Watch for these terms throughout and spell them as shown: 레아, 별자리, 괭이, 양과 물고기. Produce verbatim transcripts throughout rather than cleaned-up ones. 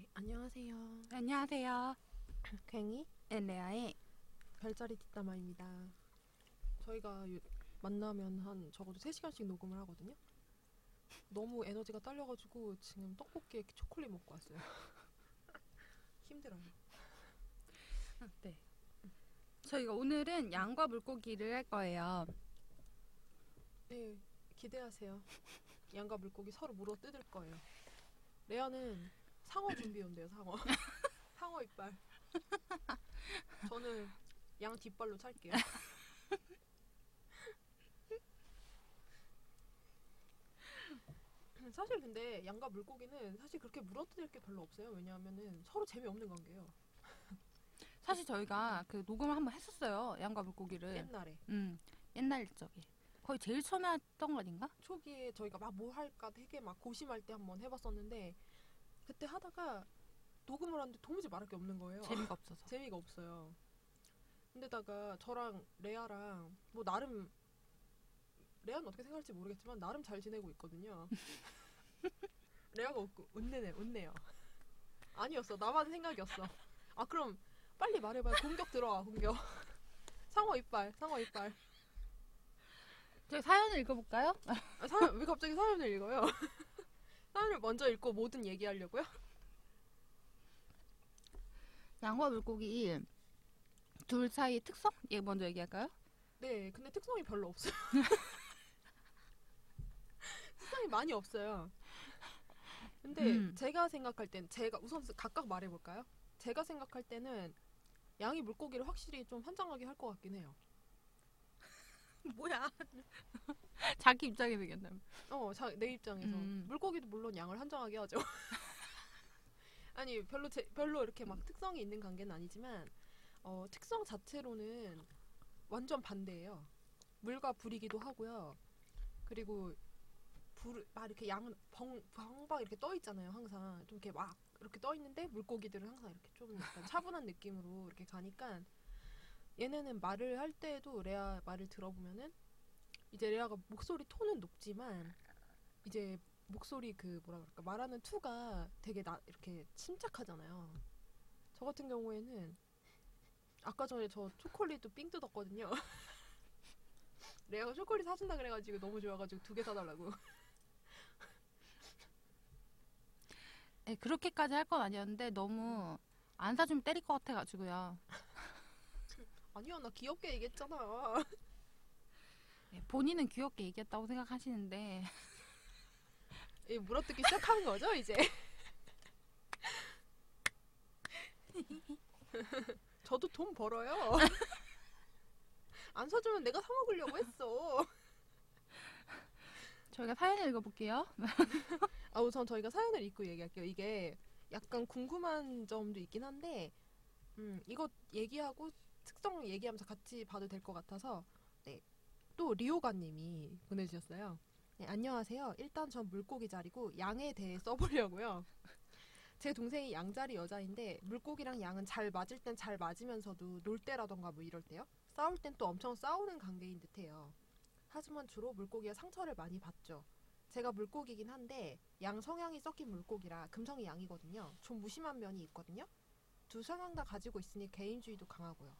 네, 안녕하세요. 안녕하세요. 괭이 앤 레아의 별자리 뒷담화입니다. 저희가 만나면 한 적어도 세 시간씩 녹음을 하거든요. 너무 에너지가 딸려가지고 지금 떡볶이에 초콜릿 먹고 왔어요. 힘들어요. 네. 저희가 오늘은 양과 물고기를 할 거예요. 네, 기대하세요. 양과 물고기 서로 물어 뜯을 거예요. 레아는 상어 준비온대요. 상어. 상어 이빨. 저는 양 뒷발로 찰게요. 사실 근데 양과 물고기는 사실 그렇게 물어뜯을 게 별로 없어요. 왜냐하면은 서로 재미없는 관계예요. 사실 저희가 그 녹음을 한번 했었어요. 양과 물고기를. 옛날에. 음, 옛날 적에. 거의 제일 처음에 했던 거 아닌가? 초기에 저희가 막 뭐 할까 되게 막 고심할 때 한번 해봤었는데 그때 하다가 녹음을 하는데 도무지 말할 게 없는 거예요. 재미가 없어서. 재미가 없어요. 근데다가 저랑 레아랑 뭐 나름 레아는 어떻게 생각할지 모르겠지만 나름 잘 지내고 있거든요. 레아가 웃고, 웃네네, 웃네요. 아니었어. 나만 생각이었어. 아 그럼 빨리 말해봐요. 공격 들어와, 공격. 상어 이빨, 상어 이빨. 저희 사연을 읽어볼까요? 아, 사연, 왜 갑자기 사연을 읽어요? 사연을 먼저 읽고 뭐든 얘기하려고요? 양과 물고기 둘 사이의 특성? 얘 먼저 얘기할까요? 네, 근데 특성이 별로 없어요. 특성이 많이 없어요. 근데 음. 제가 생각할 때는 제가 우선 각각 말해볼까요? 제가 생각할 때는 양이 물고기를 확실히 좀 환장하게 할 것 같긴 해요. 뭐야? 자기 입장에 되겠나요? 어, 자, 내 입장에서. 음. 물고기도 물론 양을 한정하게 하죠. 아니, 별로 제, 별로 이렇게 막 특성이 있는 관계는 아니지만 어, 특성 자체로는 완전 반대예요. 물과 불이기도 하고요. 그리고 불, 막 이렇게 양은 벙, 방방 이렇게 떠 있잖아요, 항상. 좀 이렇게 막 이렇게 떠 있는데 물고기들은 항상 이렇게 좀 약간 차분한 느낌으로 이렇게 가니까 얘네는 말을 할 때에도 레아 말을 들어보면은 이제 레아가 목소리 톤은 높지만 이제 목소리 그 뭐라 그럴까 말하는 투가 되게 나 이렇게 침착하잖아요. 저 같은 경우에는 아까 전에 저 초콜릿도 삥 뜯었거든요. 레아가 초콜릿 사준다 그래가지고 너무 좋아가지고 두 개 사달라고. 네, 그렇게까지 할 건 아니었는데 너무 안 사주면 때릴 것 같아가지고요. 아니야, 나 귀엽게 얘기했잖아. 네, 본인은 귀엽게 얘기했다고 생각하시는데 예, 물어뜯기 시작하는 거죠, 이제? 저도 돈 벌어요. 안 사주면 내가 사 먹으려고 했어. 저희가 사연을 읽어볼게요. 아, 우선 저희가 사연을 읽고 얘기할게요. 이게 약간 궁금한 점도 있긴 한데 음, 이거 얘기하고 특성 얘기하면서 같이 봐도 될 것 같아서. 네, 또 리오가님이 보내주셨어요. 네, 안녕하세요. 일단 전 물고기 자리고 양에 대해 써보려고요. 제 동생이 양자리 여자인데 물고기랑 양은 잘 맞을 땐 잘 맞으면서도 놀 때라던가 뭐 이럴 때요. 싸울 땐 또 엄청 싸우는 관계인 듯해요. 하지만 주로 물고기가 상처를 많이 받죠. 제가 물고기긴 한데 양 성향이 섞인 물고기라 금성이 양이거든요. 좀 무심한 면이 있거든요. 두 성향 다 가지고 있으니 개인주의도 강하고요.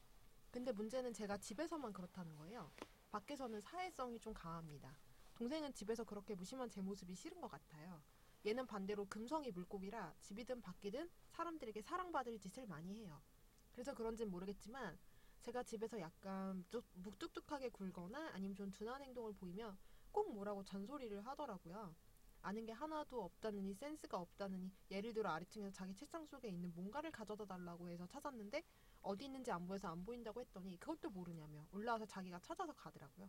근데 문제는 제가 집에서만 그렇다는 거예요. 밖에서는 사회성이 좀 강합니다. 동생은 집에서 그렇게 무심한 제 모습이 싫은 것 같아요. 얘는 반대로 금성이 물고기라 집이든 밖이든 사람들에게 사랑받을 짓을 많이 해요. 그래서 그런지는 모르겠지만 제가 집에서 약간 묵뚝뚝하게 굴거나 아니면 좀 둔한 행동을 보이면 꼭 뭐라고 잔소리를 하더라고요. 아는 게 하나도 없다느니 센스가 없다느니 예를 들어 아래층에서 자기 책상 속에 있는 뭔가를 가져다 달라고 해서 찾았는데 어디 있는지 안 보여서 안 보인다고 했더니 그것도 모르냐며 올라와서 자기가 찾아서 가더라고요.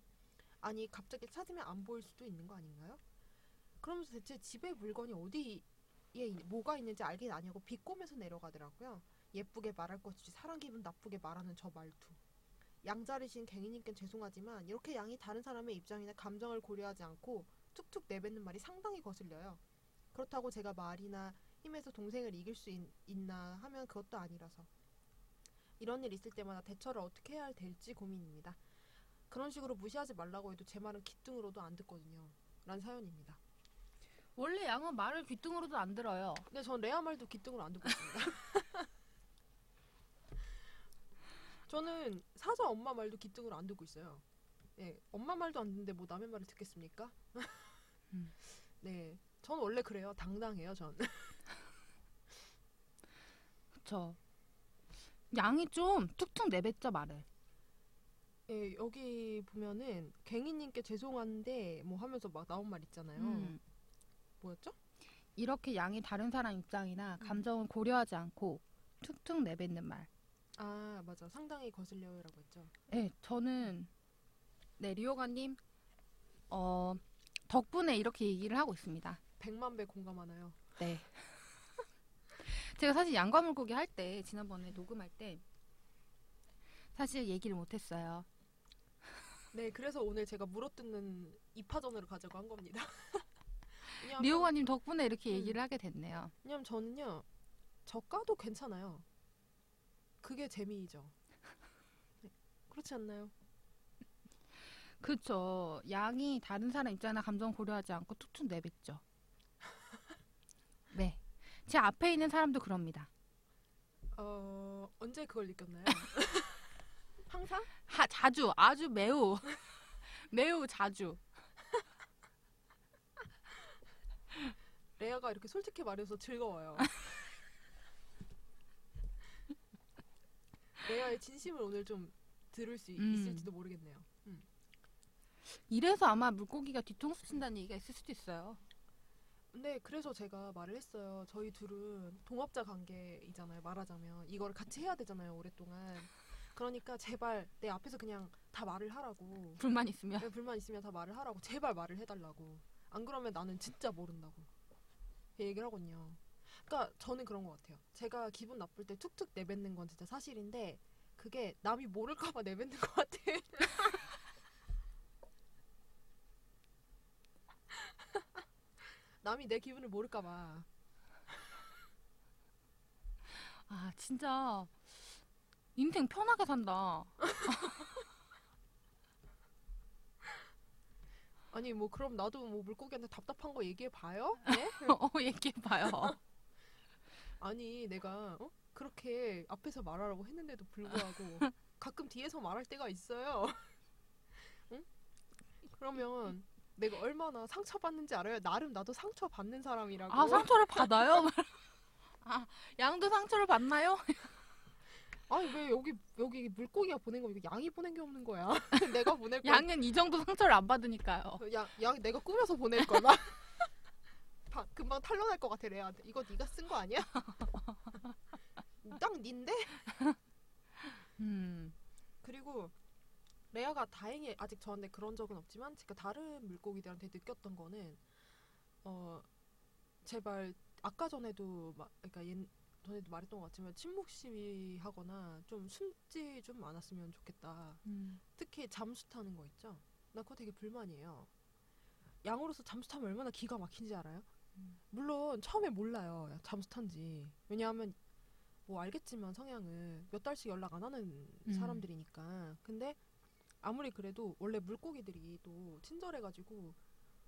아니 갑자기 찾으면 안 보일 수도 있는 거 아닌가요? 그러면서 대체 집에 물건이 어디에 뭐가 있는지 알긴 아냐고 비꼬면서 내려가더라고요. 예쁘게 말할 것이지 사람 기분 나쁘게 말하는 저 말투. 양자리신 갱이님께 죄송하지만 이렇게 양이 다른 사람의 입장이나 감정을 고려하지 않고 툭툭 내뱉는 말이 상당히 거슬려요. 그렇다고 제가 말이나 힘에서 동생을 이길 수 있, 있나 하면 그것도 아니라서 이런 일 있을 때마다 대처를 어떻게 해야 될지 고민입니다. 그런 식으로 무시하지 말라고 해도 제 말은 귀뚱으로도 안 듣거든요. 란 사연입니다. 원래 양은 말을 귀뚱으로도 안 들어요. 근데 전 레아 말도 귀뚱으로 안 듣고 있습니다. 저는 사서 엄마 말도 귀뚱으로 안 듣고 있어요. 네, 엄마 말도 안 듣는데 뭐 남의 말을 듣겠습니까? 음. 네, 전 원래 그래요. 당당해요, 전. 그쵸. 양이 좀 툭툭 내뱉자 말을. 예, 여기 보면은 괭이님께 죄송한데 뭐 하면서 막 나온 말 있잖아요. 음. 뭐였죠? 이렇게 양이 다른 사람 입장이나 감정을 고려하지 않고 툭툭 내뱉는 말. 아, 맞아. 상당히 거슬려요라고 했죠. 네, 저는 네, 리오가님 어, 덕분에 이렇게 얘기를 하고 있습니다. 백만 배 공감하나요? 네. 제가 사실 양과 물고기 할 때, 지난번에 녹음할 때 사실 얘기를 못했어요. 네, 그래서 오늘 제가 물어뜯는 이 파전으로 가자고 한 겁니다. 리오가님 덕분에 이렇게 음, 얘기를 하게 됐네요. 왜냐면 저는요, 저가도 괜찮아요. 그게 재미이죠. 네, 그렇지 않나요? 그렇죠. 양이 다른 사람 입장이나 감정 고려하지 않고 툭툭 내뱉죠. 네. 제 앞에 있는 사람도 그럽니다. 어... 언제 그걸 느꼈나요? 항상? 하, 자주! 아주 매우! 매우 자주! 레아가 이렇게 솔직히 말해서 즐거워요. 레아의 진심을 오늘 좀 들을 수 음, 있을지도 모르겠네요. 음. 이래서 아마 물고기가 뒤통수 친다는 얘기가 있을 수도 있어요. 네, 그래서 제가 말을 했어요. 저희 둘은 동업자 관계이잖아요, 말하자면. 이걸 같이 해야 되잖아요, 오랫동안. 그러니까 제발 내 앞에서 그냥 다 말을 하라고. 불만 있으면? 네, 불만 있으면 다 말을 하라고. 제발 말을 해달라고. 안 그러면 나는 진짜 모른다고 얘기를 하거든요. 그러니까 저는 그런 것 같아요. 제가 기분 나쁠 때 툭툭 내뱉는 건 진짜 사실인데 그게 남이 모를까봐 내뱉는 것 같아요. 남이 내 기분을 모를까봐. 아, 진짜 인생 편하게 산다. 아니 뭐 그럼 나도 뭐 물고기한테 답답한 거 얘기해봐요? 네? 어, 얘기해봐요. 아니 내가 어? 그렇게 앞에서 말하라고 했는데도 불구하고 가끔 뒤에서 말할 때가 있어요. 응? 그러면 내가 얼마나 상처받는지 알아요? 나름 나도 상처받는 사람이라고. 아, 상처를 받아요? 아, 양도 상처를 받나요? 아니 왜 여기 여기 물고기가 보낸 거 이거 양이 보낸 게 없는 거야? 내가 보낼 거야. 양은 이 정도 상처를 안 받으니까요. 양, 양 내가 꾸며서 보낼 거다. 금방 탄로날 것 같아, 레아한테. 이거 네가 쓴 거 아니야? 딱 닌데? 음. 그리고 레아가 다행히 아직 저한테 그런 적은 없지만 제가 다른 물고기들한테 느꼈던 거는 어 제발 아까 전에도 막 그러니까 옛 전에도 말했던 것 같지만 침묵 시위하거나 좀 숨지 좀 않았으면 좋겠다. 음. 특히 잠수 타는 거 있죠. 나 그거 되게 불만이에요. 양으로서 잠수 타면 얼마나 기가 막힌지 알아요? 음. 물론 처음에 몰라요, 잠수 탄지. 왜냐하면 뭐 알겠지만 성향은 몇 달씩 연락 안 하는 음, 사람들이니까. 근데 아무리 그래도 원래 물고기들이 또 친절해가지고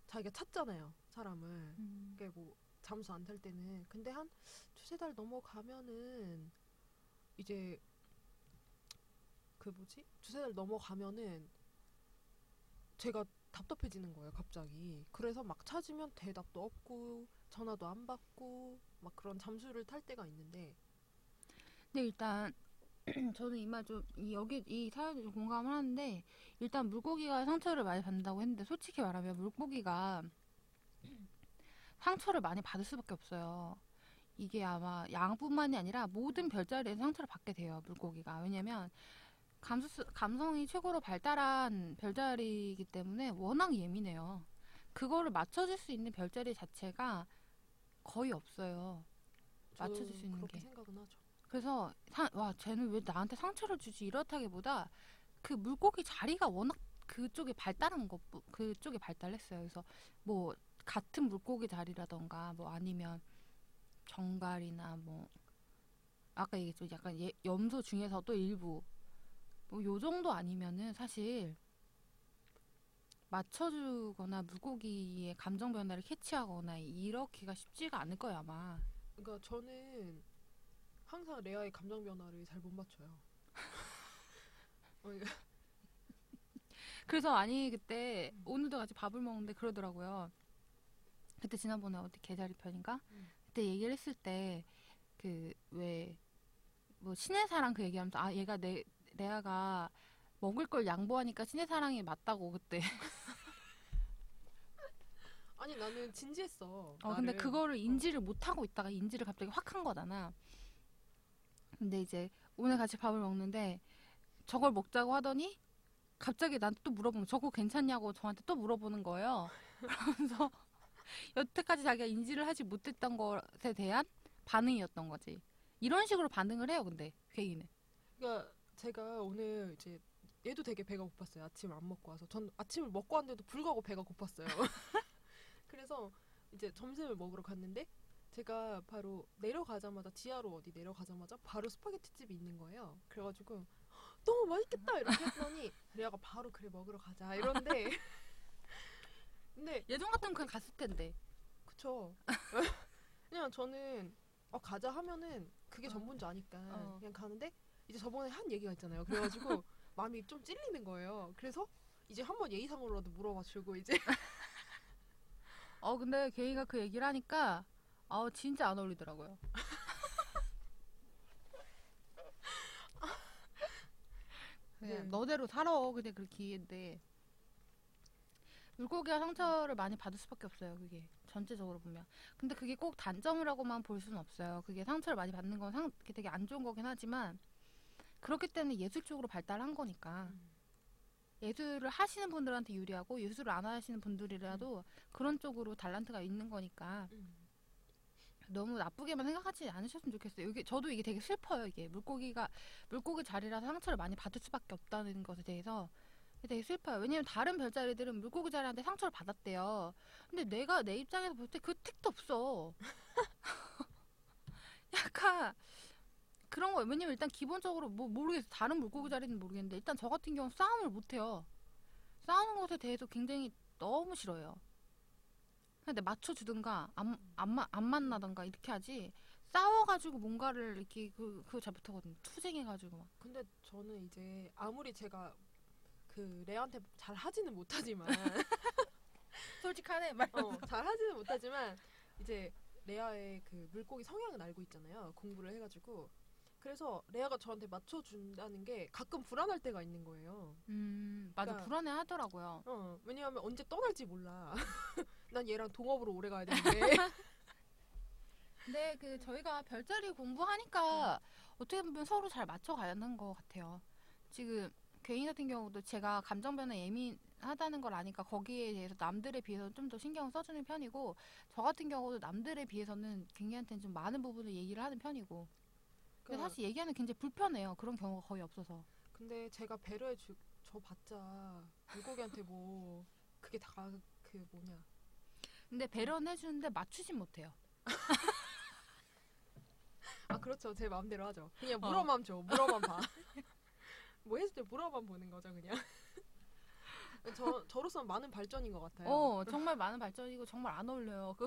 자기가 찾잖아요, 사람을. 음. 그게 뭐 잠수 안 탈 때는. 근데 한 두세 달 넘어가면은 이제 그 뭐지? 두세 달 넘어가면은 제가 답답해지는 거예요, 갑자기. 그래서 막 찾으면 대답도 없고 전화도 안 받고 막 그런 잠수를 탈 때가 있는데. 근데 일단 저는 이 말 좀 여기 이 사연에 좀 공감을 하는데, 일단 물고기가 상처를 많이 받는다고 했는데 솔직히 말하면 물고기가 상처를 많이 받을 수밖에 없어요. 이게 아마 양뿐만이 아니라 모든 별자리에서 상처를 받게 돼요, 물고기가. 왜냐면 감수, 감성이 최고로 발달한 별자리이기 때문에 워낙 예민해요. 그거를 맞춰줄 수 있는 별자리 자체가 거의 없어요, 맞춰줄 수 있는 그렇게 게. 생각은 하죠. 그래서 사, 와 쟤는 왜 나한테 상처를 주지, 이렇다기보다 그 물고기 자리가 워낙 그쪽에 발달한 것, 그쪽에 발달했어요. 그래서 뭐 같은 물고기 자리라던가 뭐 아니면 정갈이나 뭐 아까 얘기했죠, 약간 예, 염소 중에서도 일부 뭐 요 정도 아니면은 사실 맞춰주거나 물고기의 감정 변화를 캐치하거나 이렇게가 쉽지가 않을 거예요, 아마. 그러니까 저는 항상 레아의 감정 변화를 잘 못 맞춰요. 어, 이거- 그래서 아니 그때 음. 오늘도 같이 밥을 먹는데 그러더라고요. 그때 지난번에 어디 개자리 편인가? 음. 그때 얘기를 했을 때 그 왜 뭐 신의 사랑 그 얘기하면서 아 얘가 내 레아가 먹을 걸 양보하니까 신의 사랑이 맞다고 그때. 아니 나는 진지했어. 어 근데 나를 그거를 어, 인지를 못 하고 있다가 인지를 갑자기 확 한 거잖아. 근데 이제 오늘 같이 밥을 먹는데 저걸 먹자고 하더니 갑자기 나한테 또 물어보면 저거 괜찮냐고 저한테 또 물어보는 거예요. 그래서 여태까지 자기가 인지를 하지 못했던 것에 대한 반응이었던 거지. 이런 식으로 반응을 해요, 근데 괴이는. 그러니까 제가 오늘 이제 얘도 되게 배가 고팠어요. 아침 안 먹고 와서 전 아침을 먹고 왔는데도 불구하고 배가 고팠어요. 그래서 이제 점심을 먹으러 갔는데 제가 바로 내려가자마자 지하로 어디 내려가자마자 바로 스파게티 집이 있는 거예요. 그래가지고 너무 맛있겠다 이렇게 했더니 레아가 바로 그래 먹으러 가자 이런데 근데 예전 같으면 그냥 갔을 텐데. 그쵸 그냥 저는 어 가자 하면은 그게 어, 전부인 줄 아니까 어. 그냥 가는데 이제 저번에 한 얘기가 있잖아요. 그래가지고 마음이 좀 찔리는 거예요. 그래서 이제 한번 예의상으로라도 물어봐 주고 이제 어, 근데 걔가 그 얘기를 하니까 아, 진짜 안 어울리더라고요. 그냥 네. 너대로 살아. 그냥 그렇게 기회인데 물고기가 상처를 많이 받을 수밖에 없어요. 그게 전체적으로 보면. 근데 그게 꼭 단점이라고만 볼 수는 없어요. 그게 상처를 많이 받는 건 상, 그게 되게 안 좋은 거긴 하지만 그렇기 때문에 예술 쪽으로 발달한 거니까. 음, 예술을 하시는 분들한테 유리하고 예술을 안 하시는 음, 분들이라도 그런 쪽으로 달란트가 있는 거니까 음. 너무 나쁘게만 생각하지 않으셨으면 좋겠어요. 이게 저도 이게 되게 슬퍼요. 이게 물고기가 물고기 자리라서 상처를 많이 받을 수밖에 없다는 것에 대해서 이게 되게 슬퍼요. 왜냐면 다른 별자리들은 물고기 자리한테 상처를 받았대요. 근데 내가 내 입장에서 볼 때 그 택도 없어. 약간 그런 거예요. 왜냐면 일단 기본적으로 뭐 모르겠어. 다른 물고기 자리는 모르겠는데 일단 저 같은 경우는 싸움을 못 해요. 싸우는 것에 대해서 굉장히 너무 싫어요. 근데 맞춰주든가 안, 안, 마- 안 만나든가 이렇게 하지 싸워가지고 뭔가를 이렇게 그, 그거 잘 못하거든요. 투쟁해가지고 막 근데 저는 이제 아무리 제가 그 레아한테 잘 하지는 못하지만 솔직하네 막 어, 이러면서 잘 하지는 못하지만 이제 레아의 그 물고기 성향은 알고 있잖아요. 공부를 해가지고. 그래서 레아가 저한테 맞춰준다는 게 가끔 불안할 때가 있는 거예요. 음 맞아 그러니까 불안해 하더라고요. 어, 왜냐하면 언제 떠날지 몰라. 난 얘랑 동업으로 오래 가야 되는데. 근데 그 저희가 별자리 공부하니까 어떻게 보면 서로 잘 맞춰가는 것 같아요. 지금 개인 같은 경우도 제가 감정 변화에 예민하다는 걸 아니까 거기에 대해서 남들에 비해서는 좀 더 신경 을 써주는 편이고 저 같은 경우도 남들에 비해서는 굉장한테는 좀 많은 부분을 얘기를 하는 편이고 근데 그러니까 사실 얘기하는 게 굉장히 불편해요. 그런 경우가 거의 없어서. 근데 제가 배려해 주, 저 봤자 물고기한테 뭐 그게 다 그 뭐냐. 근데 배려는 해주는데 맞추진 못해요. 아 그렇죠. 제 마음대로 하죠. 그냥 어. 물어만 줘. 물어만 봐. 뭐 했을 때 물어만 보는 거죠 그냥. 저 저로서는 많은 발전인 것 같아요. 어 정말 많은 발전이고 정말 안 어울려요. 그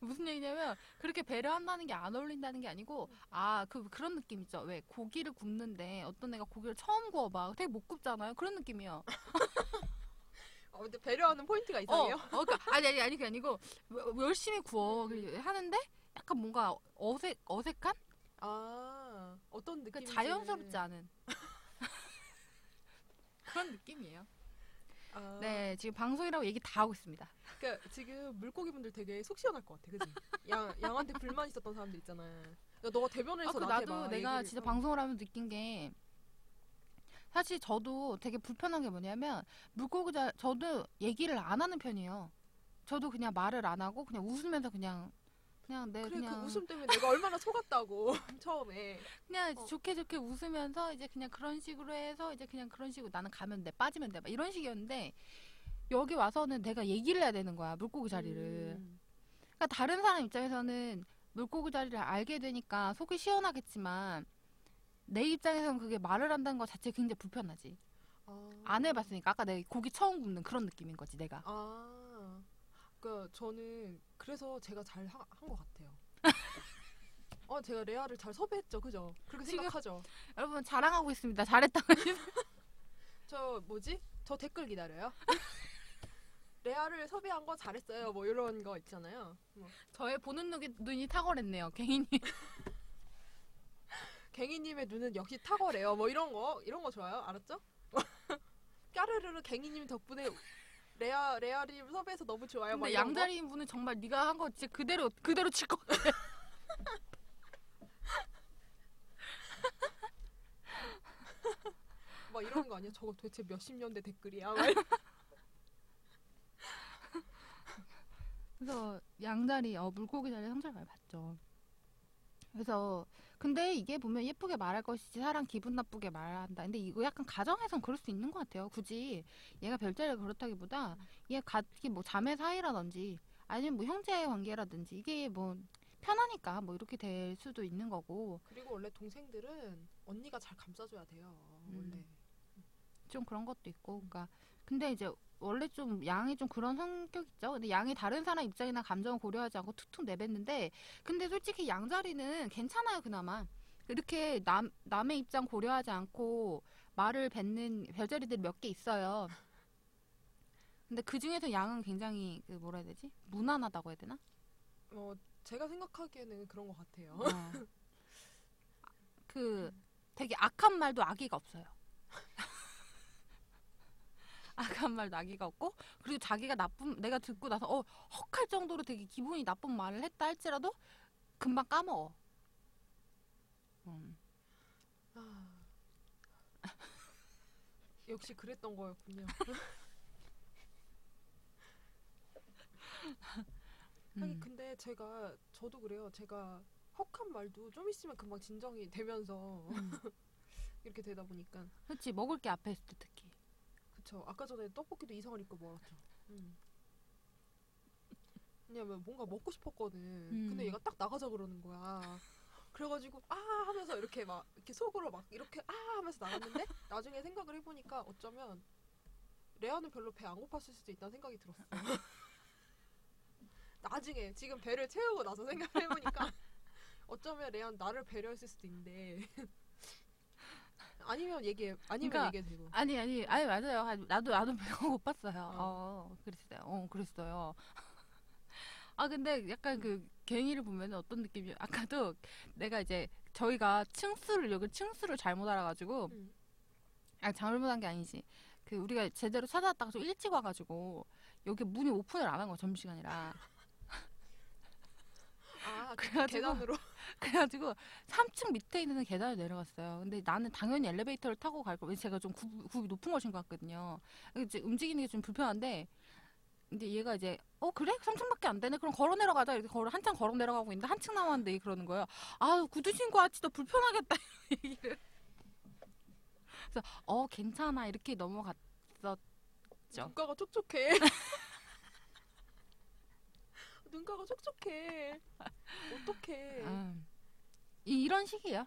무슨 얘기냐면 그렇게 배려한다는 게 안 어울린다는 게 아니고 아 그 그런 느낌 있죠. 왜 고기를 굽는데 어떤 애가 고기를 처음 구워봐 되게 못 굽잖아요. 그런 느낌이에요. 어, 근데 배려하는 포인트가 어, 이상해요. 어, 그니까, 아니, 아니, 아니, 그게 아니고, 뭐, 뭐 열심히 구워. 음. 그리고 하는데, 약간 뭔가 어색, 어색한? 아 어떤 그니까 자연스럽지 느낌인지는 않은 그런 느낌이에요. 아 네, 지금 방송이라고 얘기 다 하고 있습니다. 그러니까 지금 물고기 분들 되게 속 시원할 것 같아, 그지? 양 양한테 불만 있었던 사람들 있잖아. 야, 너가 대변을 아, 해서 그, 나한테 나도 막 내가 얘기를 진짜 어. 방송을 하면서 느낀 게, 사실 저도 되게 불편한 게 뭐냐면, 물고기 자, 저도 얘기를 안 하는 편이에요. 저도 그냥 말을 안 하고, 그냥 웃으면서 그냥, 그냥 내, 그래 그 그냥, 웃음 때문에 내가 얼마나 속았다고 처음에. 그냥 어. 좋게 좋게 웃으면서 이제 그냥 그런 식으로 해서 이제 그냥 그런 식으로 나는 가면 돼, 빠지면 돼, 막 이런 식이었는데, 여기 와서는 내가 얘기를 해야 되는 거야, 물고기 자리를. 음. 그러니까 다른 사람 입장에서는 물고기 자리를 알게 되니까 속이 시원하겠지만 내 입장에서는 그게 말을 한다는 것 자체가 굉장히 불편하지. 아. 안 해봤으니까 아까 내가 고기 처음 굽는 그런 느낌인 거지 내가. 아, 그러니까 저는 그래서 제가 잘 한 것 같아요. 어, 제가 레아를 잘 섭외했죠, 그죠? 그렇게 지금 생각하죠. 여러분 자랑하고 있습니다. 잘했다고. 저 뭐지? 저 댓글 기다려요. 레아를 섭외한 거 잘했어요. 뭐 이런 거 있잖아요. 뭐. 저의 보는 눈이, 눈이 탁월했네요, 괭이님. 괭이님의 눈은 역시 탁월해요. 뭐 이런 거, 이런 거 좋아요. 알았죠? 까르르르 괭이님 덕분에 레아 레아님 섭외해서 너무 좋아요. 근데 양다리인 분은 정말 네가 한 거 진짜 그대로 그대로 칠 것 같아. 막 이런 거 아니야? 저거 도대체 몇십 년대 댓글이야? 그래서 양다리, 어, 물고기 자리 상처를 많이 받죠. 그래서 근데 이게 보면 예쁘게 말할 것이지 사람 기분 나쁘게 말한다. 근데 이거 약간 가정에선 그럴 수 있는 것 같아요. 굳이 얘가 별자리가 그렇다기보다 얘 같이 뭐 자매 사이라든지 아니면 뭐 형제 관계라든지 이게 뭐 편하니까 뭐 이렇게 될 수도 있는 거고. 그리고 원래 동생들은 언니가 잘 감싸줘야 돼요. 원래 음, 좀 그런 것도 있고. 그러니까 근데 이제 원래 좀 양이 좀 그런 성격 있죠. 근데 양이 다른 사람 입장이나 감정을 고려하지 않고 툭툭 내뱉는데, 근데 솔직히 양자리는 괜찮아요. 그나마 이렇게 남, 남의 입장 고려하지 않고 말을 뱉는 별자리들이 몇 개 있어요. 근데 그 중에서 양은 굉장히 그 뭐라 해야 되지? 무난하다고 해야 되나? 어, 제가 생각하기에는 그런 것 같아요. 어. 그 되게 악한 말도 악의가 없어요. 아까 말 나기가 없고, 그리고 자기가 나쁜, 내가 듣고 나서 어 헉할 정도로 되게 기분이 나쁜 말을 했다 할지라도 금방 까먹어. 음. 아, 역시 그랬던 거였군요. 음. 아니 근데 제가 저도 그래요. 제가 헉한 말도 좀 있으면 금방 진정이 되면서 음. 이렇게 되다 보니까. 그렇지, 먹을 게 앞에 있을 때 특히. 저 아까 전에 떡볶이도 이상한 입고 먹었죠. 음. 왜냐면 뭔가 먹고 싶었거든. 음. 근데 얘가 딱 나가자 그러는 거야. 그래가지고 아 하면서 이렇게 막 이렇게 속으로 막 이렇게 아 하면서 나갔는데 나중에 생각을 해보니까 어쩌면 레아는 별로 배 안 고팠을 수도 있다는 생각이 들었어. 나중에 지금 배를 채우고 나서 생각을 해보니까 어쩌면 레아는 나를 배려했을 수도 있는데. 아니면 얘기해. 아니면 그러니까, 얘기해 되고. 아니 아니 아니 맞아요. 나도 나도 배가 고팠어요. 어. 어, 그랬어요. 어, 그랬어요. 아 근데 약간 그 괭이를 보면 어떤 느낌이야? 아까도 내가 이제 저희가 층수를 여기 층수를 잘못 알아가지고 음. 아 잘못한 게 아니지. 그 우리가 제대로 찾아왔다가 좀 일찍 와가지고 여기 문이 오픈을 안 한 거야 점심시간이라. 아, 그래가지고, 계단으로? 그래가지고 삼 층 밑에 있는 계단을 내려갔어요. 근데 나는 당연히 엘리베이터를 타고 갈 거예요. 제가 좀 굽, 굽이 높은 걸 신고 왔거든요. 이제 움직이는 게 좀 불편한데, 근데 얘가 이제 어 그래? 삼 층밖에 안 되네? 그럼 걸어 내려가자. 이렇게 걸어 한참 걸어 내려가고 있는데 한 층 남았는데 얘 그러는 거예요. 아 구두 신고 왔지 너 불편하겠다. 얘기를. 그래서 어 괜찮아 이렇게 넘어갔었죠. 눈가가 촉촉해. 눈가가 촉촉해. 어떡해. 아, 이런 식이야.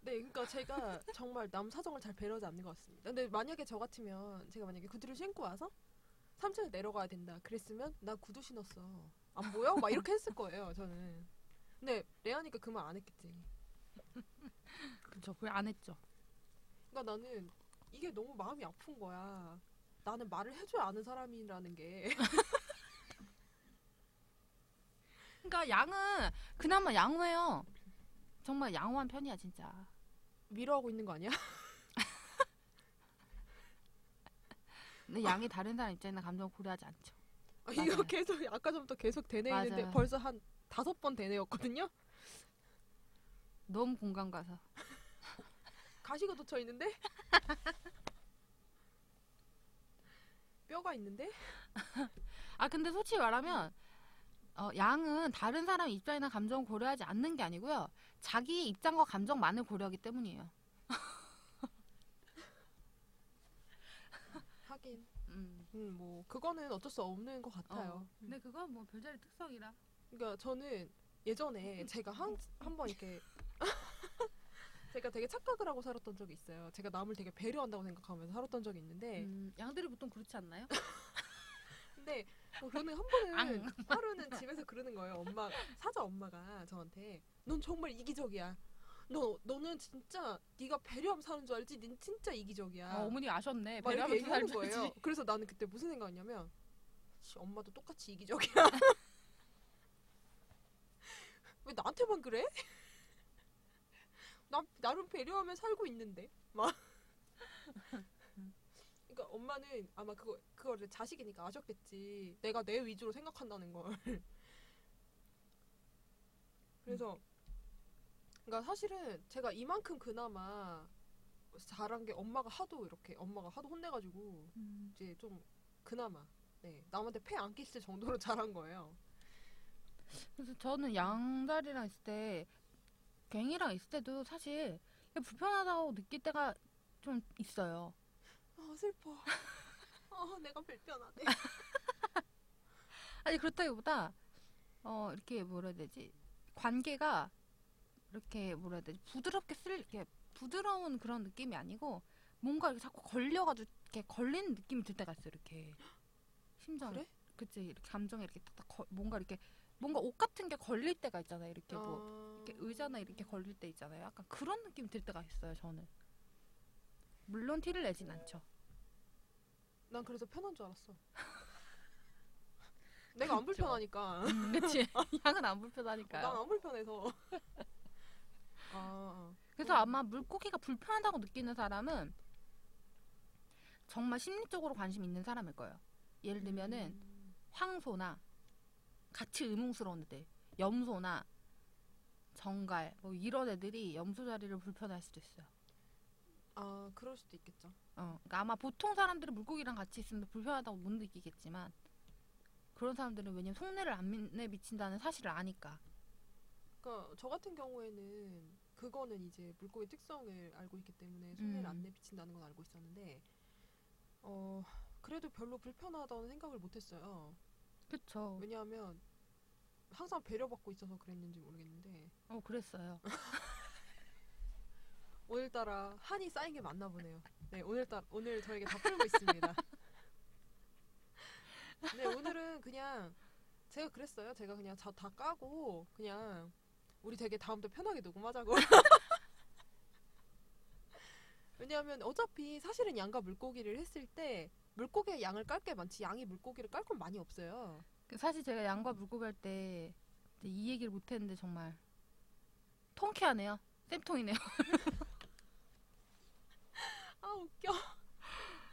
네, 그러니까 제가 정말 남 사정을 잘 배려하지 않는 것 같습니다. 근데 만약에 저 같으면 제가 만약에 구두를 신고 와서 삼 층에 내려가야 된다. 그랬으면 나 구두 신었어. 안 보여? 막 이렇게 했을 거예요, 저는. 근데 레아니까 그 말 안 했겠지. 그쵸, 그걸 안 했죠. 그러니까 나는 이게 너무 마음이 아픈 거야. 나는 말을 해줘야 아는 사람이라는 게. 그러니까 양은 그나마 양호해요. 정말 양호한 편이야 진짜. 위로하고 있는 거 아니야? 근데 양이 아. 다른 사람 입장이나 감정을 고려하지 않죠. 아, 이거 계속 아까 전부터 계속 되뇌이는데 벌써 한 다섯 번 되뇌였거든요. 너무 공감 가서 가시가 돋쳐 있는데 뼈가 있는데. 아 근데 솔직히 말하면. 어, 양은 다른 사람 입장이나 감정을 고려하지 않는 게 아니고요. 자기 입장과 감정만을 고려하기 때문이에요. 하긴. 음. 음, 뭐 그거는 어쩔 수 없는 것 같아요. 어. 근데 그건 뭐 별자리 특성이라. 그러니까 저는 예전에 제가 한 한 번 이렇게 제가 되게 착각을 하고 살았던 적이 있어요. 제가 남을 되게 배려한다고 생각하면서 살았던 적이 있는데 음, 양들이 보통 그렇지 않나요? 근데 뭐 저는 한 번은 하루는 집에서 그러는 거예요. 엄마 사자 엄마가 저한테 넌 정말 이기적이야. 너 너는 진짜 네가 배려하면 사는 줄 알지? 넌 진짜 이기적이야. 아, 어머니 아셨네. 배려하면 사는 거예요. 그래서 나는 그때 무슨 생각했냐면 엄마도 똑같이 이기적이야. 왜 나한테만 그래? 나 나름 배려하며 살고 있는데 막. 그러니까 엄마는 아마 그거 그거를 자식이니까 아셨겠지. 내가 내 위주로 생각한다는 걸. 그래서 그러니까 사실은 제가 이만큼 그나마 잘한 게 엄마가 하도 이렇게 엄마가 하도 혼내가지고 음. 이제 좀 그나마 네 남한테 폐 안 끼칠 정도로 잘한 거예요. 그래서 저는 양다리랑 있을 때 괭이랑 있을 때도 사실 불편하다고 느낄 때가 좀 있어요. 아 슬퍼. 아 내가 불편하네. 아니 그렇다기보다 어 이렇게 뭐라 해야 되지 관계가 이렇게 뭐라 해야 되지 부드럽게 쓸 이렇게 부드러운 그런 느낌이 아니고 뭔가 이렇게 자꾸 걸려가지고 이렇게 걸리는 느낌이 들 때가 있어. 이렇게 심장 그래? 그치 이렇게 감정에 이렇게 딱딱 거, 뭔가 이렇게 뭔가 옷 같은 게 걸릴 때가 있잖아요. 이렇게 어... 뭐 이렇게 의자나 이렇게 걸릴 때 있잖아요. 약간 그런 느낌이 들 때가 있어요. 저는 물론 티를 내진 않죠. 난 그래서 편한 줄 알았어. 내가 안 불편하니까. 음, 그치 양은 안 불편하니까요. 난 안 불편해서. 아, 그래서 음. 아마 물고기가 불편하다고 느끼는 사람은 정말 심리적으로 관심 있는 사람일 거예요. 예를 들면은 음. 황소나 같이 의문스러운 애들, 염소나 정갈 뭐 이런 애들이 염소 자리를 불편할 수도 있어요. 아 그럴 수도 있겠죠. 어, 그러니까 아마 보통 사람들은 물고기랑 같이 있으면 불편하다고 못 느끼겠지만 그런 사람들은 왜냐면 속내를 안 내비친다는 사실을 아니까. 그러니까 저 같은 경우에는 그거는 이제 물고기 특성을 알고 있기 때문에 손해를 음. 안 내비친다는 건 알고 있었는데 어 그래도 별로 불편하다는 생각을 못했어요. 그쵸. 왜냐하면 항상 배려받고 있어서 그랬는지 모르겠는데 어 그랬어요. 오늘따라 한이 쌓인 게 맞나 보네요. 네 오늘따라 오늘 저에게 다 풀고 있습니다. 네 오늘은 그냥 제가 그랬어요. 제가 그냥 자, 다 까고 그냥 우리 되게 다음부터 편하게 녹음하자고. 왜냐하면 어차피 사실은 양과 물고기를 했을 때 물고기에 양을 깔 게 많지 양이 물고기를 깔 건 많이 없어요. 사실 제가 양과 물고기 할 때 이 얘기를 못했는데 정말 통쾌하네요. 쌤통이네요. 아 웃겨.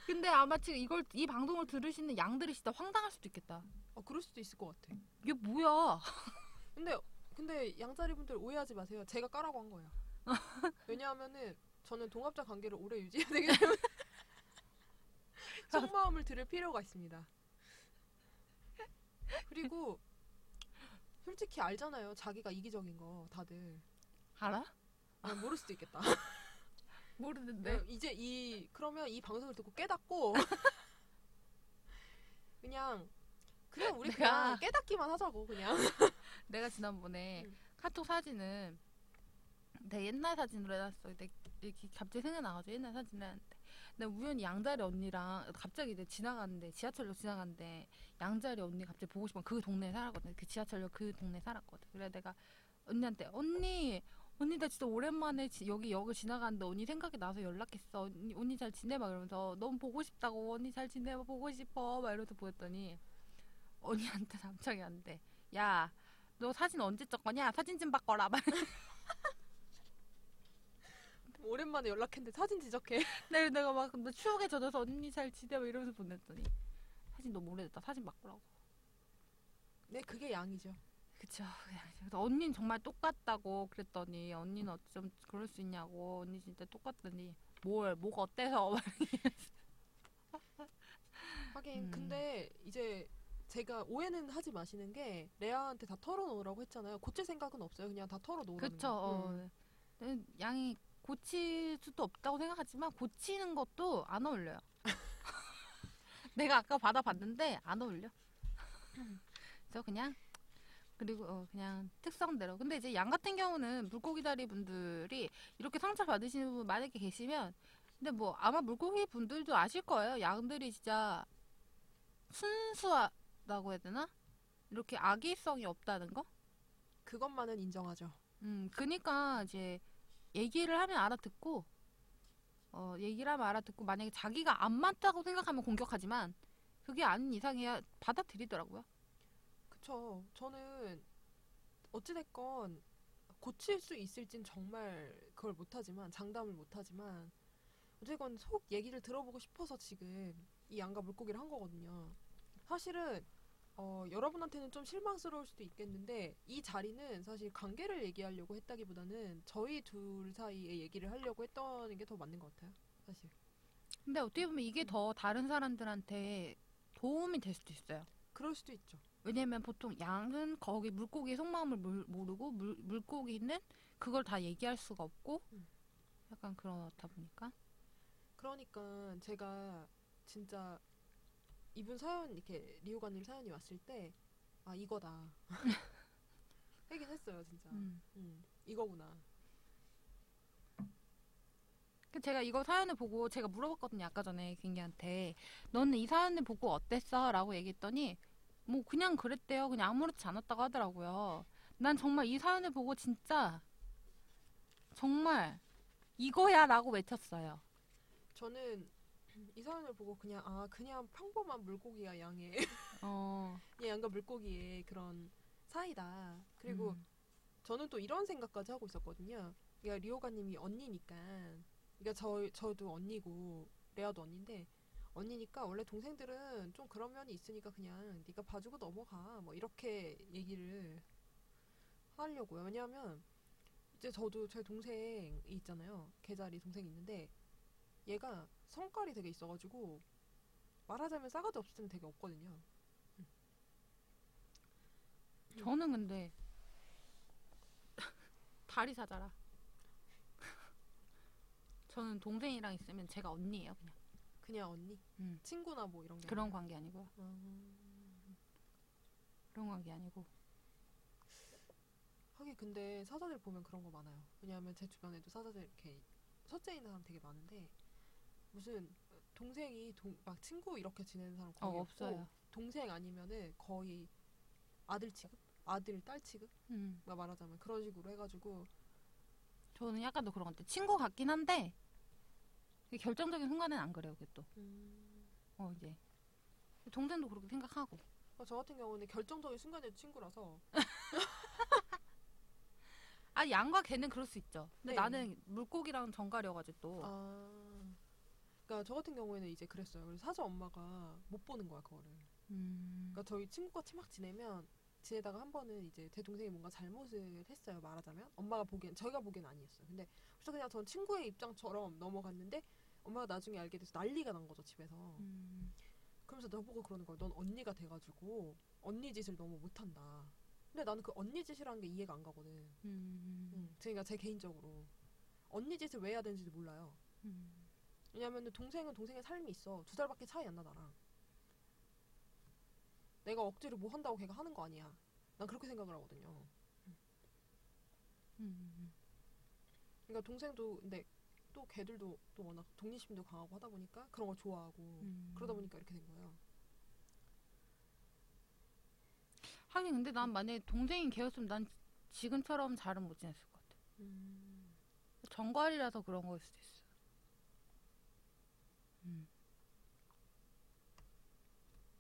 근데 아마 지금 이걸 이 방송을 들으시는 양들이 진짜 황당할 수도 있겠다. 어 그럴 수도 있을 것 같아. 이게 뭐야. 근데 근데 양자리분들 오해하지 마세요. 제가 까라고 한 거예요. 왜냐하면은 저는 동업자 관계를 오래 유지해야 되기 때문에 속마음을 들을 필요가 있습니다. 그리고 솔직히 알잖아요. 자기가 이기적인 거 다들 알아? 아 모를 수도 있겠다. 모르는데 네, 이제 이 그러면 이 방송을 듣고 깨닫고 그냥 그냥 우리 내가, 그냥 깨닫기만 하자고 그냥. 내가 지난번에 응. 카톡 사진을 내 옛날 사진으로 해놨어. 근데 이렇게 갑자기 생각나가지고 옛날 사진을 했는데 내가 우연히 양자리 언니랑 갑자기 내 지나갔는데 지하철역 지나갔는데 양자리 언니 갑자기 보고 싶어. 그 동네에 살았거든. 그 지하철역 그 동네에 살았거든. 그래 내가 언니한테 언니 언니 나 진짜 오랜만에 지, 여기 역을 지나가는데 언니 생각이 나서 연락했어. 언니, 언니 잘 지내봐 이러면서 너무 보고 싶다고 언니 잘 지내봐 보고 싶어 막 이러면서 보였더니 언니한테 남창이한테 야 너 사진 언제 찍거냐 사진 좀 바꿔라 막. 오랜만에 연락했는데 사진 지적해. 네, 내가 막 추억에 젖어서 언니 잘 지내봐 이러면서 보냈더니 사진 너무 오래됐다 사진 바꾸라고. 네 그게 양이죠. 그쵸. 그래서 언니는 정말 똑같다고 그랬더니 언니는 어쩜 그럴 수 있냐고 언니 진짜 똑같더니 뭘 뭐가 어때서. 하긴 음. 근데 이제 제가 오해는 하지 마시는 게 레아한테 다 털어놓으라고 했잖아요. 고칠 생각은 없어요. 그냥 다 털어놓으라는 그쵸. 거. 음. 어. 양이 고칠 수도 없다고 생각하지만 고치는 것도 안 어울려요. 내가 아까 받아봤는데 안 어울려. 그래서 그냥 그리고 어, 그냥 특성대로. 근데 이제 양 같은 경우는 물고기다리 분들이 이렇게 상처 받으시는 분 만약에 계시면, 근데 뭐 아마 물고기 분들도 아실 거예요. 양들이 진짜 순수하다고 해야 되나? 이렇게 악의성이 없다는 거? 그것만은 인정하죠. 음, 그니까 이제 얘기를 하면 알아듣고, 어, 얘기를 하면 알아듣고, 만약에 자기가 안 맞다고 생각하면 공격하지만 그게 아닌 이상해야 받아들이더라고요. 그쵸. 저는 어찌됐건 고칠 수 있을진 정말 그걸 못하지만, 장담을 못하지만 어쨌건 속 얘기를 들어보고 싶어서 지금 이 양과 물고기를 한 거거든요. 사실은 어, 여러분한테는 좀 실망스러울 수도 있겠는데, 이 자리는 사실 관계를 얘기하려고 했다기보다는 저희 둘 사이의 얘기를 하려고 했던 게 더 맞는 것 같아요, 사실. 근데 어떻게 보면 이게 더 다른 사람들한테 도움이 될 수도 있어요. 그럴 수도 있죠. 왜냐면 보통 양은 거기 물고기의 속마음을 몰, 모르고 물, 물고기는 그걸 다 얘기할 수가 없고 음. 약간 그렇다 보니까. 그러니까 제가 진짜 이분 사연, 이렇게 리오가님 사연이 왔을 때 아 이거다 하긴 했어요 진짜. 음. 음, 이거구나. 제가 이거 사연을 보고 제가 물어봤거든요. 아까 전에 괭이한테 너는 이 사연을 보고 어땠어? 라고 얘기했더니 뭐 그냥 그랬대요. 그냥 아무렇지 않았다고 하더라고요. 난 정말 이 사연을 보고 진짜 정말 이거야 라고 외쳤어요. 저는 이 사연을 보고 그냥 아 그냥 평범한 물고기야 양의 어. 양과 물고기의 그런 사이다. 그리고 음. 저는 또 이런 생각까지 하고 있었거든요. 그러니까 리오가님이 언니니까, 그러니까 저, 저도 언니고 레아도 언니인데, 언니니까 원래 동생들은 좀 그런 면이 있으니까 그냥 네가 봐주고 넘어가 뭐 이렇게 얘기를 하려고요. 왜냐하면 이제 저도 제 동생이 있잖아요. 개자리 동생이 있는데 얘가 성깔이 되게 있어가지고 말하자면 싸가지 없을 때는 되게 없거든요. 저는 근데 다리 사자라 저는 동생이랑 있으면 제가 언니예요. 그냥 그냥 언니? 음. 친구나 뭐 이런 게 그런 아니라? 관계 아니고요. 음. 그런 관계 아니고. 하긴 근데 사자들 보면 그런 거 많아요. 왜냐하면 제 주변에도 사자들 이렇게 첫째 있는 사람 되게 많은데, 무슨 동생이 동, 막 친구 이렇게 지내는 사람 거의 어, 없어요. 동생 아니면은 거의 아들 취급? 아들, 딸 취급? 음. 말하자면 그런 식으로 해가지고. 저는 약간 더 그런 것 같아요. 친구 같긴 한데 결정적인 순간엔 안 그래요, 그게 또. 음. 어, 이제. 동생도 그렇게 생각하고. 어, 저 같은 경우는 결정적인 순간에도 친구라서. 아, 양과 개는 그럴 수 있죠. 근데 네. 나는 물고기랑 정갈이어가지고 또. 아. 그니까 저 같은 경우에는 이제 그랬어요. 그래서 사자 엄마가 못 보는 거야, 그거를. 음. 그니까 저희 친구같이 막 지내면, 지내다가 한 번은 이제 제 동생이 뭔가 잘못을 했어요, 말하자면. 엄마가 보기엔, 저희가 보기엔 아니었어요. 근데 그래서 그냥 전 친구의 입장처럼 넘어갔는데, 엄마가 나중에 알게 돼서 난리가 난 거죠, 집에서. 음. 그러면서 나보고 그러는 거야. 넌 언니가 돼가지고 언니 짓을 너무 못한다. 근데 나는 그 언니 짓이라는 게 이해가 안 가거든. 음. 음. 그러니까 제 개인적으로 언니 짓을 왜 해야 되는지도 몰라요. 음. 왜냐면 동생은 동생의 삶이 있어. 두 살밖에 차이 안 나, 나랑. 내가 억지로 뭐 한다고 걔가 하는 거 아니야. 난 그렇게 생각을 하거든요. 음. 그러니까 동생도, 근데 또 걔들도 또 워낙 독립심도 강하고 하다 보니까 그런 걸 좋아하고 음. 그러다 보니까 이렇게 된 거예요. 하긴 근데 난 만약에 동생이 걔였으면 난 지금처럼 잘은 못 지냈을 것 같아. 음. 정갈이라서 그런 거일 수도 있어. 음.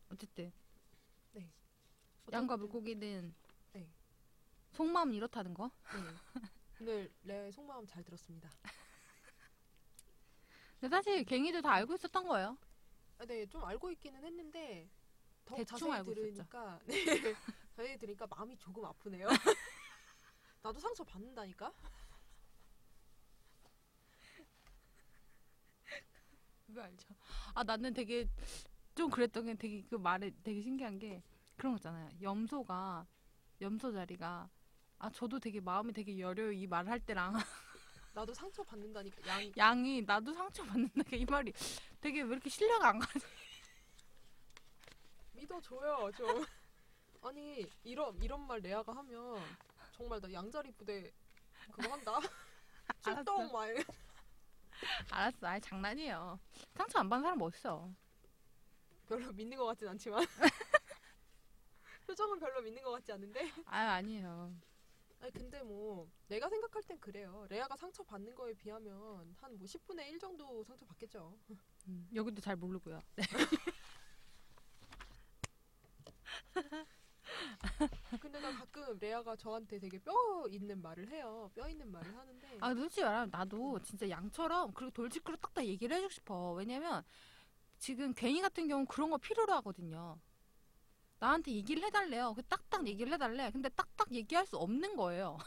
어쨌든 네. 양과 물고기는 네. 속마음 이렇다는 거? 네. 오늘 레아의 속마음 잘 들었습니다. 근데 사실 괭이들 다 알고 있었던 거예요. 아, 네, 좀 알고 있기는 했는데 더 대충 자세히 알고 들으니까 네. 자세히 들으니까 마음이 조금 아프네요. 나도 상처 받는다니까. 그거 알죠? 아 나는 되게 좀 그랬던 게 되게 그 말에 되게 신기한 게 그런 거잖아요. 염소가 염소 자리가 아 저도 되게 마음이 되게 여려요 이 말을 할 때랑 나도 상처 받는다니까 양이 양이 나도 상처 받는다니까 이 말이 되게 왜 이렇게 신뢰가 안 가지? 믿어줘요 좀. 아니 이런 이런 말 레아가 하면 정말 나 양자리 부대 그거 한다. 알았어. 알았어. 아이 장난이에요. 상처 안 받는 사람 멋있어. 별로 믿는 것 같진 않지만 표정은 별로 믿는 것 같지 않은데. 아 아니에요. 아니 근데 뭐 내가 생각할 땐 그래요. 레아가 상처 받는 거에 비하면 한 뭐 십분의 일 정도 상처 받겠죠. 음, 여기도 잘 모르고요. 근데 난 가끔 레아가 저한테 되게 뼈 있는 말을 해요. 뼈 있는 말을 하는데 아 솔직히 말하면 나도 진짜 양처럼 그리고 돌직구로 딱딱 얘기를 해주고 싶어. 왜냐면 지금 괭이 같은 경우는 그런 거 필요로 하거든요. 나한테 얘기를 해달래요. 딱딱 얘기를 해달래. 근데 딱딱 얘기할 수 없는 거예요.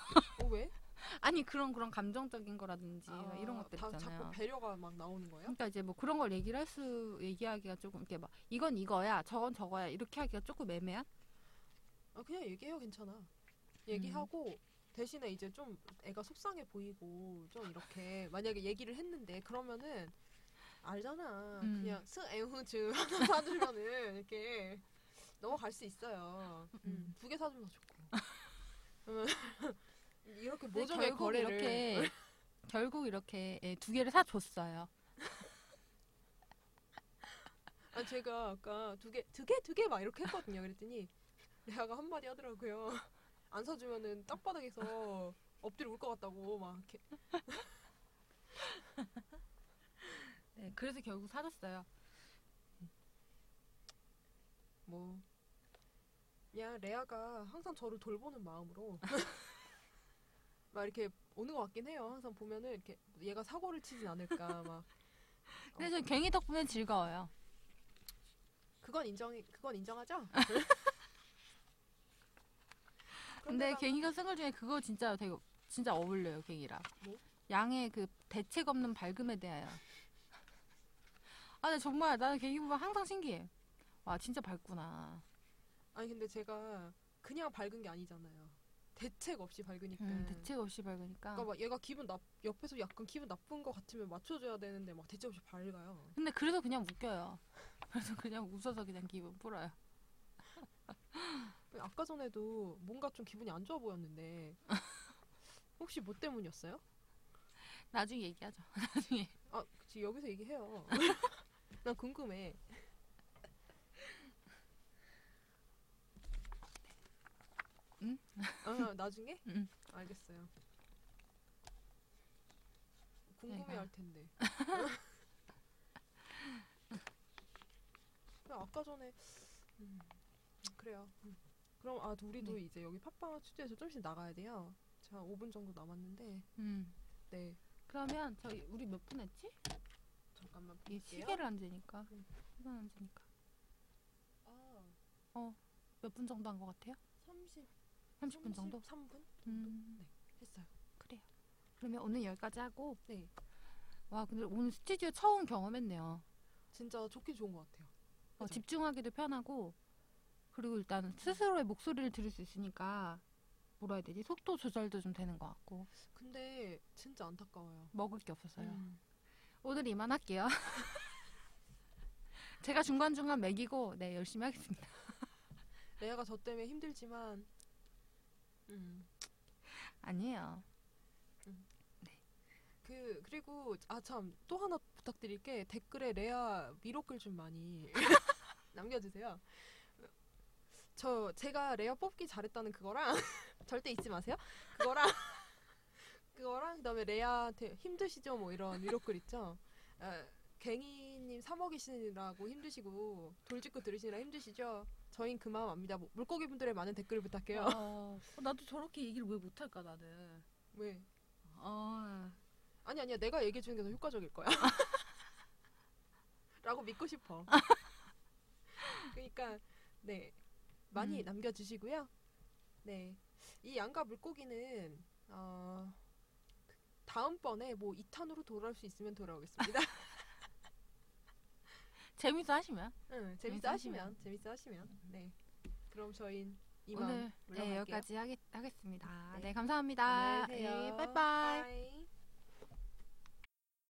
어, 왜? 아니 그런 그런 감정적인 거라든지 아, 이런 것들 있잖아요. 자꾸 배려가 막 나오는 거예요? 그러니까 이제 뭐 그런 걸 얘기를 할 수 얘기하기가 조금 이렇게 막 이건 이거야 저건 저거야 이렇게 하기가 조금 애매한? 아 그냥 얘기해요. 괜찮아. 얘기하고 음. 대신에 이제 좀 애가 속상해 보이고 좀 이렇게 만약에 얘기를 했는데 그러면은 알잖아. 음. 그냥 스애후즈 하나 사주면은 이렇게 넘어갈 수 있어요. 음. 두 개 사주면 좋고. 이렇게 모종의 거래를 이렇게 결국 이렇게 예, 두 개를 사줬어요. 아 제가 아까 두 개, 두 개, 두 개 막 이렇게 했거든요. 그랬더니 레아가 한마디 하더라고요. 안 사주면은 땅바닥에서 엎드려 울 것 같다고 막 이렇게. 네, 그래서 결국 사줬어요. 뭐, 야 레아가 항상 저를 돌보는 마음으로. 막 이렇게 오는 것 같긴 해요. 항상 보면은 이렇게 얘가 사고를 치진 않을까 막. 근데 전 괭이 덕분에 즐거워요. 그건 인정, 그건 인정하죠. 근데 괭이가 쓴 걸 중에 그거 진짜 되게 진짜 어울려요 괭이랑. 뭐? 양의 그 대책 없는 밝음에 대하여. 아, 근데 정말 나는 괭이 보면 항상 신기해. 와 진짜 밝구나. 아니 근데 제가 그냥 밝은 게 아니잖아요. 대책 없이 밝으니까. 음, 대책 없이 밝으니까. 그러니까 막 얘가 기분 나 옆에서 약간 기분 나쁜 거 같으면 맞춰줘야 되는데 막 대책 없이 밝아요. 근데 그래서 그냥 웃겨요. 그래서 그냥 웃어서 그냥 기분 풀어요. 아까 전에도 뭔가 좀 기분이 안 좋아 보였는데 혹시 뭐 때문이었어요? 나중에 얘기하자. 나중에. 아 지금 여기서 얘기해요. 난 궁금해. 응? 아, 나중에? 응. 알겠어요. 궁금해 할 텐데. 아까 전에 음, 그래요. 음. 그럼 아 우리도 네. 이제 여기 팟빵 스튜디오에서 조금씩 나가야 돼요. 자, 오 분 정도 남았는데. 음. 네. 그러면 저희 우리 몇 분 했지? 잠깐만 볼게요. 시계를 안 재니까. 응. 시간 안 재니까. 아. 어. 몇 분 정도 한 것 같아요? 삼십 분 정도? 삼 분? 음. 네, 했어요. 그래요. 그러면 오늘 여기까지 하고 네. 와 근데 오늘 스튜디오 처음 경험했네요. 진짜 좋긴 좋은 것 같아요. 어, 집중하기도 편하고 그리고 일단 스스로의 목소리를 들을 수 있으니까 뭐라 해야 되지? 속도 조절도 좀 되는 것 같고 근데 진짜 안타까워요. 먹을 게 없어서요. 음. 오늘 이만 할게요. 제가 중간중간 먹이고 네 열심히 하겠습니다. 레아가 저 때문에 힘들지만 음. 아니에요. 음. 네. 그 그리고 아 참 또 하나 부탁드릴 게 댓글에 레아 위로글 좀 많이 남겨주세요. 저 제가 레아 뽑기 잘했다는 그거랑 절대 잊지 마세요. 그거랑 그거랑 그다음에 레아한테 힘드시죠 뭐 이런 위로글 있죠. 아, 괭이님 사 먹이시느라고 힘드시고 돌직구 들으시느라 힘드시죠. 저희는 그 마음 압니다. 물고기 분들의 많은 댓글을 부탁해요. 어, 나도 저렇게 얘기를 왜 못할까 나는. 왜? 어. 아니 아니야 내가 얘기해 주는 게 더 효과적일 거야. 라고 믿고 싶어. 그러니까 네 많이 음. 남겨주시고요. 네 이 양과 물고기는 어, 다음번에 뭐 이 탄으로 돌아올 수 있으면 돌아오겠습니다. 재밌어 하시면 응, 재밌어, 재밌어 하시면, 하시면 재밌어 하시면 네 그럼 저희는 이만 오늘 네, 여기까지 하겠, 하겠습니다. 네, 네 감사합니다. 네, 빠이빠이.